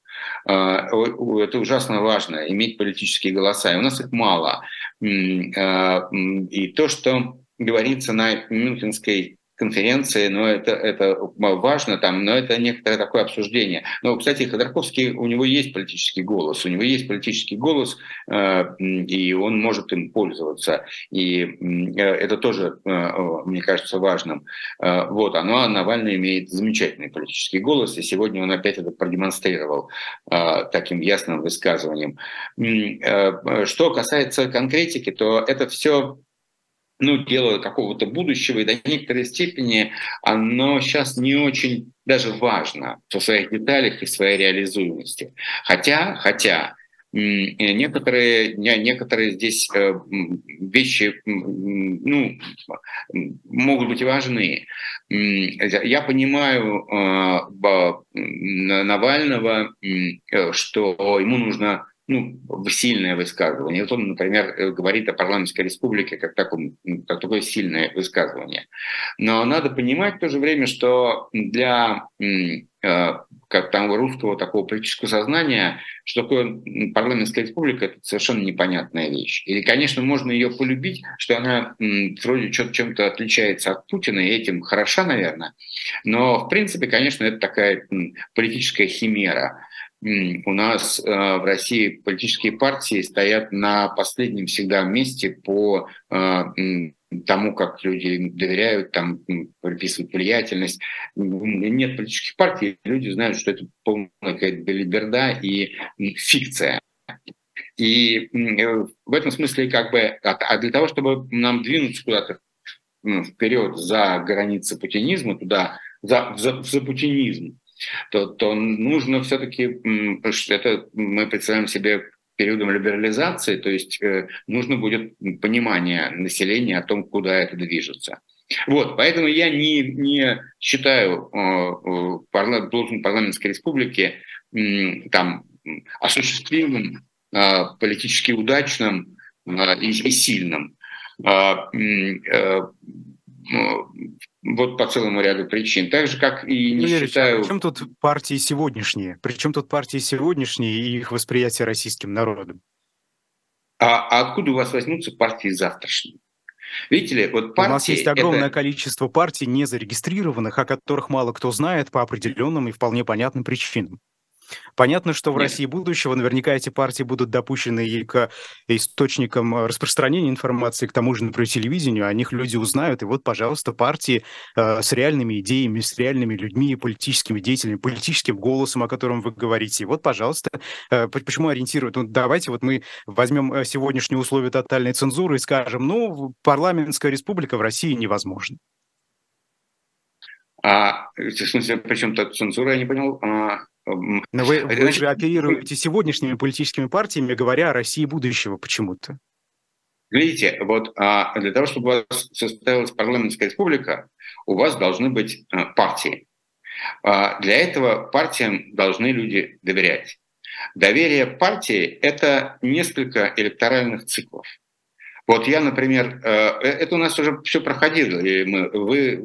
Это ужасно важно, иметь политические голоса. И у нас их мало. И то, что говорится на Мюнхенской конференции, но это важно там, но это некоторое такое обсуждение. Но, кстати, Ходорковский, у него есть политический голос, и он может им пользоваться. И это тоже, мне кажется, важным. Вот, а Навальный имеет замечательный политический голос, и сегодня он опять это продемонстрировал таким ясным высказыванием. Что касается конкретики, то это все... ну, дело какого-то будущего, и до некоторой степени оно сейчас не очень даже важно в своих деталях и в своей реализуемости. Хотя некоторые здесь вещи, ну, могут быть важны. Я понимаю Навального, что ему нужно... ну, сильное высказывание. Вот он, например, говорит о парламентской республике как такое сильное высказывание. Но надо понимать в то же время, что для русского такого политического сознания, что такое парламентская республика, это совершенно непонятная вещь. И, конечно, можно ее полюбить, что она вроде чем-то отличается от Путина, и этим хороша, наверное. Но, в принципе, конечно, это такая политическая химера. У нас в России политические партии стоят на последнем всегда месте по тому, как люди им доверяют, там приписывают влиятельность. Нет политических партий, люди знают, что это полная какая-то белиберда и фикция. И в этом смысле, как бы, для того, чтобы нам двинуться куда-то вперед за границы путинизма, туда, за путинизм, то нужно все-таки, это мы представляем себе периодом либерализации, то есть нужно будет понимание населения о том, куда это движется. Вот, поэтому я не считаю должность парламентской республики там осуществимым, политически удачным и сильным. Вот по целому ряду причин. Так же, как и не считаю... Причем тут партии сегодняшние и их восприятие российским народом? А откуда у вас возьмутся партии завтрашние? Видите ли, вот партии... У нас есть огромное количество партий, не зарегистрированных, о которых мало кто знает по определенным и вполне понятным причинам. Понятно, что в России будущего наверняка эти партии будут допущены и к источникам распространения информации, к тому же, например, телевидению, о них люди узнают. И вот, пожалуйста, партии с реальными идеями, с реальными людьми, политическими деятелями, политическим голосом, о котором вы говорите. И вот, пожалуйста, почему ориентируют? Ну, давайте вот мы возьмем сегодняшние условия тотальной цензуры и скажем, ну, парламентская республика в России невозможна. В смысле, причем тут цензура, я не понял... Но вы же оперируете сегодняшними политическими партиями, говоря о России будущего почему-то. Видите, вот для того, чтобы у вас состоялась парламентская республика, у вас должны быть партии. Для этого партиям должны люди доверять. Доверие партии – это несколько электоральных циклов. Вот я, например, это у нас уже все проходило, и вы,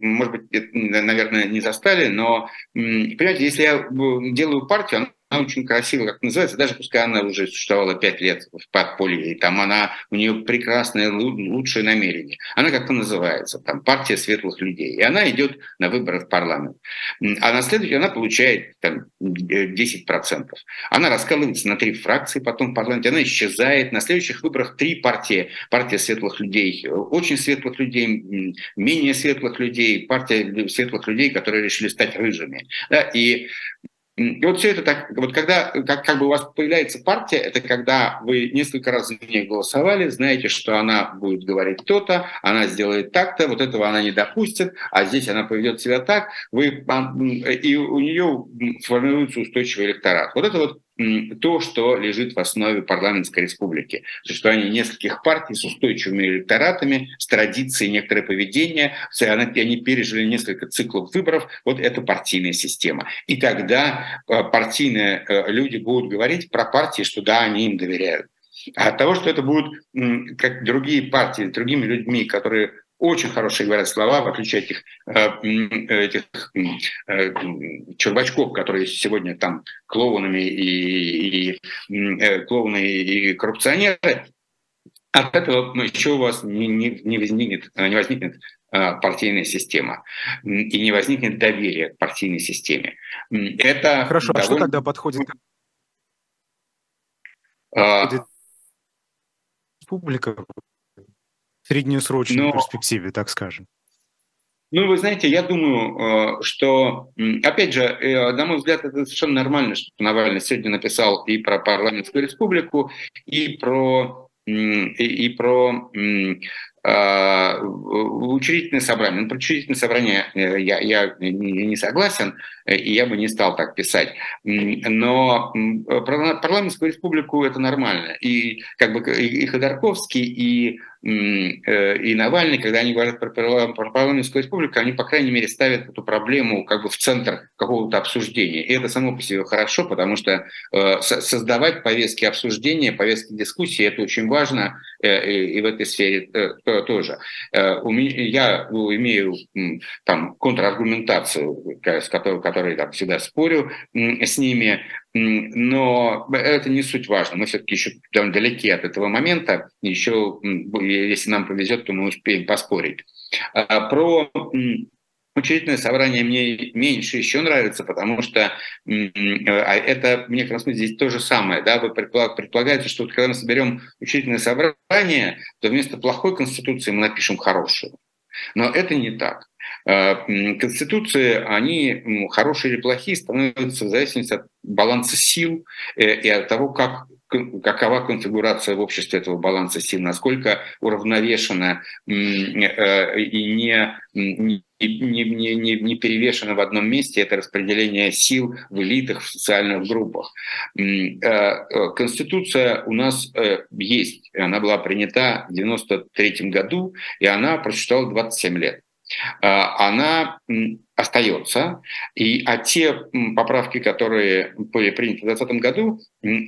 может быть, наверное, не застали, но, понимаете, если я делаю партию, она очень красиво, как называется, даже пускай она уже существовала 5 лет в подполье, и там она, у нее прекрасное, лучшее намерение. Она как-то называется, там, партия светлых людей. И она идет на выборы в парламент. А на следующий она получает там, 10%. Она раскалывается на 3 фракции, потом в парламенте, она исчезает. На следующих выборах 3 партии. Партия светлых людей, очень светлых людей, менее светлых людей, партия светлых людей, которые решили стать рыжими. Да, и вот все это так, вот когда как бы у вас появляется партия, это когда вы несколько раз за нее голосовали, знаете, что она будет говорить то-то, она сделает так-то, вот этого она не допустит, а здесь она поведет себя так, и у нее формируется устойчивый электорат. Вот это вот то, что лежит в основе парламентской республики. Существование нескольких партий с устойчивыми электоратами, с традицией некоторое поведение. Они пережили несколько циклов выборов. Вот это партийная система. И тогда партийные люди будут говорить про партии, что да, они им доверяют. А от того, что это будут как другие партии, другими людьми, которые очень хорошие говорят слова, в отличие от этих червачков, которые сегодня там клоунами клоуны и коррупционеры. От этого еще у вас не возникнет партийная система и не возникнет доверие к партийной системе. Это хорошо, довольно... А что тогда подходит республика? Среднесрочной перспективе, так скажем. Ну, вы знаете, я думаю, что, опять же, на мой взгляд, это совершенно нормально, что Навальный сегодня написал и про парламентскую республику, и про учредительное собрание. Ну, про учредительное собрание я не согласен, и я бы не стал так писать. Но про парламентскую республику это нормально. И как бы и Ходорковский, и Навальный, когда они говорят про парламентскую республику, они, по крайней мере, ставят эту проблему как бы в центр какого-то обсуждения. И это само по себе хорошо, потому что создавать повестки обсуждения, повестки дискуссии, это очень важно, и в этой сфере тоже. Я имею там контраргументацию, с которой там всегда спорю с ними, но это не суть важно. Мы все-таки еще далеки от этого момента. Еще, если нам повезет, то мы успеем поспорить. Про учредительное собрание мне меньше еще нравится, потому что это, мне кажется, здесь то же самое. Да? Предполагается, что вот когда мы соберем учредительное собрание, то вместо плохой конституции мы напишем хорошую. Но это не так. Конституции, они хорошие или плохие, становятся в зависимости от баланса сил и от того, какова конфигурация в обществе этого баланса сил, насколько уравновешена и не перевешено в одном месте это распределение сил в элитах, в социальных группах. Конституция у нас есть, она была принята в 1993 году, и она просуществовала 27 лет. Она остается, а те поправки, которые были приняты в 2020 году,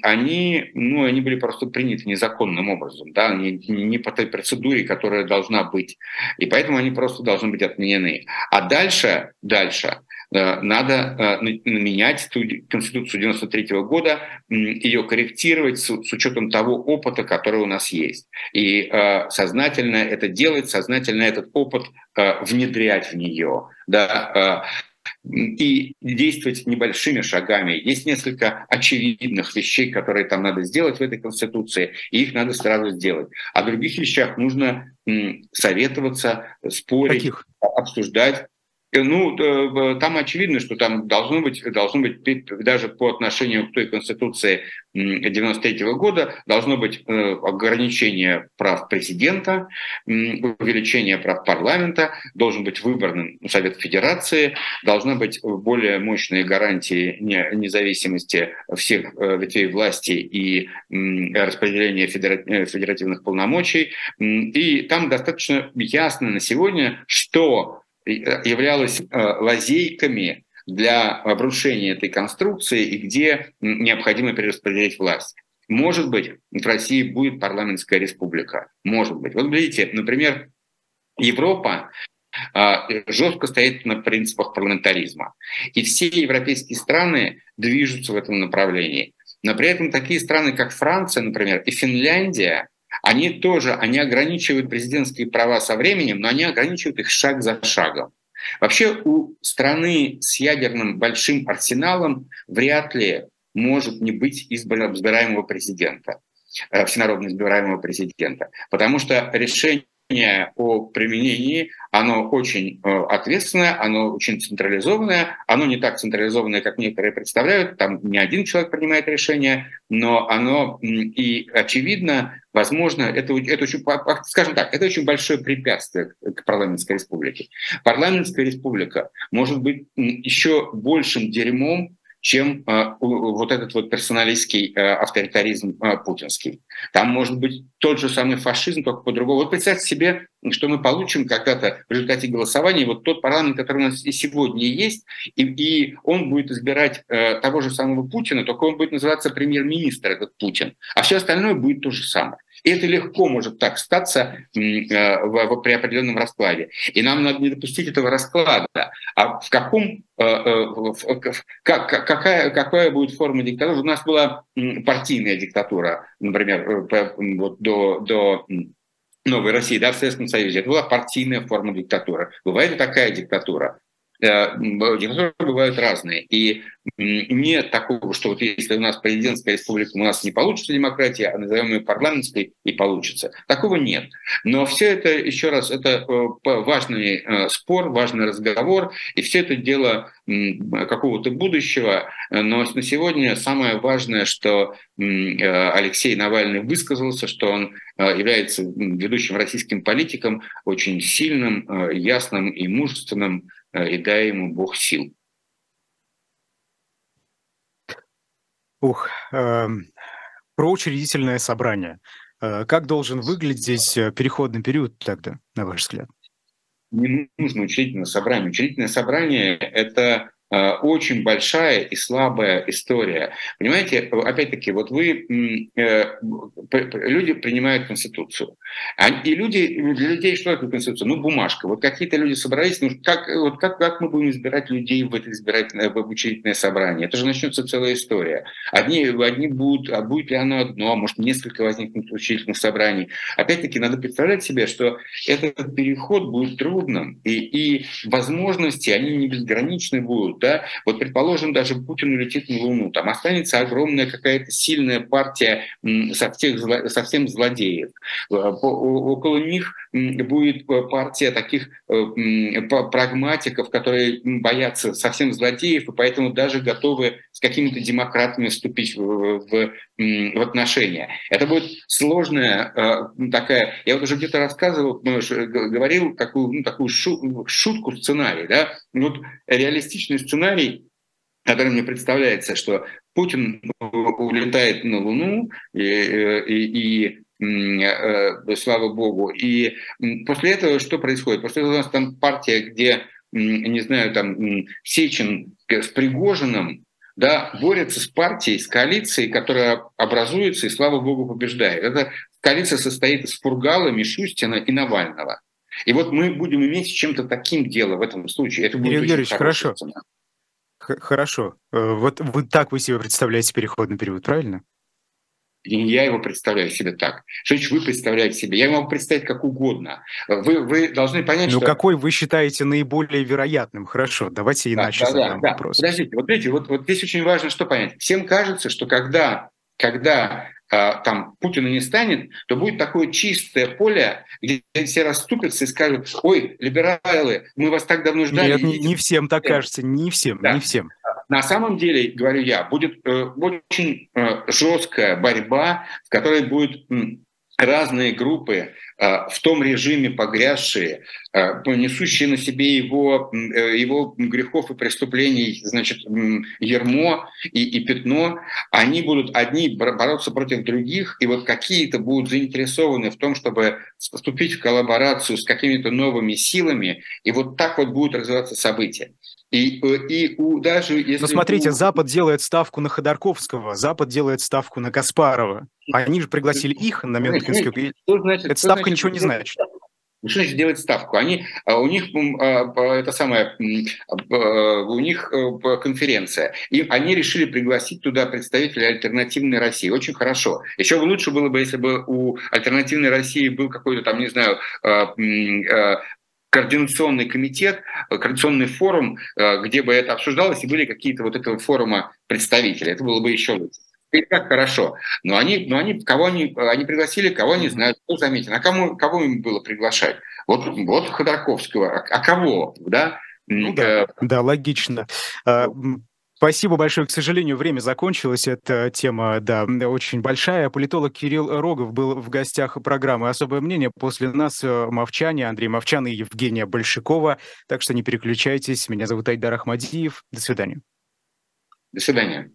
они были просто приняты незаконным образом, да, не по той процедуре, которая должна быть, и поэтому они просто должны быть отменены. А дальше надо менять ту Конституцию 1993 года, ее корректировать с учетом того опыта, который у нас есть. И сознательно это делать, сознательно этот опыт внедрять в нее. Да, и действовать небольшими шагами. Есть несколько очевидных вещей, которые там надо сделать в этой Конституции, и их надо сразу сделать. О других вещах нужно советоваться, спорить, обсуждать. Ну, там очевидно, что там должно быть даже по отношению к той Конституции 1993 года, должно быть ограничение прав президента, увеличение прав парламента, должен быть выборным Совет Федерации, должны быть более мощные гарантии независимости всех ветвей власти и распределение федеративных полномочий. И там достаточно ясно на сегодня, что являлось лазейками для обрушения этой конструкции и где необходимо перераспределить власть. Может быть, в России будет парламентская республика. Может быть. Вот видите, например, Европа жестко стоит на принципах парламентаризма. И все европейские страны движутся в этом направлении. Но при этом такие страны, как Франция, например, и Финляндия, они ограничивают президентские права со временем, но они ограничивают их шаг за шагом. Вообще у страны с ядерным большим арсеналом вряд ли может не быть избираемого президента, всенародно избираемого президента, потому что решение о применении, оно очень ответственное, оно очень централизованное, оно не так централизованное, как некоторые представляют, там не один человек принимает решение, но оно и очевидно, возможно, это очень большое препятствие к парламентской республике. Парламентская республика может быть еще большим дерьмом, чем вот этот вот персоналистский авторитаризм путинский. Там может быть тот же самый фашизм, только по-другому. Вот представьте себе, что мы получим когда-то в результате голосования вот тот парламент, который у нас и сегодня есть, и он будет избирать того же самого Путина, только он будет называться премьер-министр, этот Путин, а все остальное будет то же самое. И это легко может так статься при определенном раскладе. И нам надо не допустить этого расклада. А в каком, какая будет форма диктатуры? У нас была партийная диктатура, например, до Новой России, да, в Советском Союзе. Это была партийная форма диктатуры. Бывает и такая диктатура. Диктатуры бывают разные. И нет такого, что вот если у нас президентская республика, у нас не получится демократия, а назовем ее парламентской, и получится. Такого нет. Но все это, еще раз, это важный спор, важный разговор, и все это дело какого-то будущего. Но на сегодня самое важное, что Алексей Навальный высказался, что он является ведущим российским политиком, очень сильным, ясным и мужественным, и дай ему Бог сил. Про учредительное собрание. Как должен выглядеть переходный период тогда, на ваш взгляд? Не нужно учредительное собрание. Учредительное собрание — это очень большая и слабая история. Понимаете, опять-таки, вот люди принимают Конституцию. И для людей что такое Конституция? Ну, бумажка. Вот какие-то люди собрались, ну, как мы будем избирать людей в учредительное собрание? Это же начнется целая история. Одни будут, а будет ли оно одно, а может, несколько возникнут учредительных собраний. Опять-таки, надо представлять себе, что этот переход будет трудным, и возможности, они не безграничны будут. Да? Вот, предположим, даже Путин улетит на Луну, там останется огромная какая-то сильная партия совсем злодеев. Около них будет партия таких прагматиков, которые боятся совсем злодеев, и поэтому даже готовы с какими-то демократами вступить в отношения. Это будет сложная такая... Я вот уже где-то рассказывал, говорил такую шутку сценарий. Да? Вот реалистичный сценарий, который мне представляется, что Путин улетает на Луну, и слава богу. И после этого что происходит? После этого у нас там партия, где, не знаю, там Сечин с Пригожиным, да, борется с партией, с коалицией, которая образуется и, слава богу, побеждает. Эта коалиция состоит из Фургала, Мишустина и Навального. И вот мы будем иметь с чем-то таким дело в этом случае. Это будет очень хорошая цена. Хорошо. Вот так вы себе представляете переходный период, правильно? Я его представляю себе так. Шевич, вы представляете себе. Я могу представить как угодно. Вы должны понять, что... Ну, какой вы считаете наиболее вероятным? Хорошо, давайте иначе задам вопрос. Подождите, вот видите, вот здесь очень важно что понять. Всем кажется, что когда там Путина не станет, то будет такое чистое поле, где все расступятся и скажут: «Ой, либералы, мы вас так давно ждали». Нет, не всем так кажется, не всем, да. Не всем. На самом деле, говорю я, будет очень жесткая борьба, в которой будут разные группы, в том режиме погрязшие, несущие на себе его грехов и преступлений, значит, ярмо и пятно, они будут одни бороться против других, и вот какие-то будут заинтересованы в том, чтобы вступить в коллаборацию с какими-то новыми силами, и вот так вот будут развиваться события. Но смотрите, Запад делает ставку на Ходорковского, Запад делает ставку на Каспарова. Они же пригласили их на Мюнхенскую. Эта ставка ничего не значит. Что значит делать ставку? У них конференция, и они решили пригласить туда представителей альтернативной России. Очень хорошо. Еще лучше было бы, если бы у альтернативной России был какой-то там, не знаю, координационный комитет, координационный форум, где бы это обсуждалось, и были какие-то вот этого форума представители. Это было бы еще лучше. И так хорошо. Но они пригласили, кого они знают, кто заметен. А кого им было приглашать? Вот Ходорковского. А кого? Да? Да, логично. Спасибо большое. К сожалению, время закончилось. Эта тема, да, очень большая. Политолог Кирилл Рогов был в гостях программы «Особое мнение». После нас Андрей Мовчан и Евгения Большакова. Так что не переключайтесь. Меня зовут Айдар Ахмадиев. До свидания. До свидания.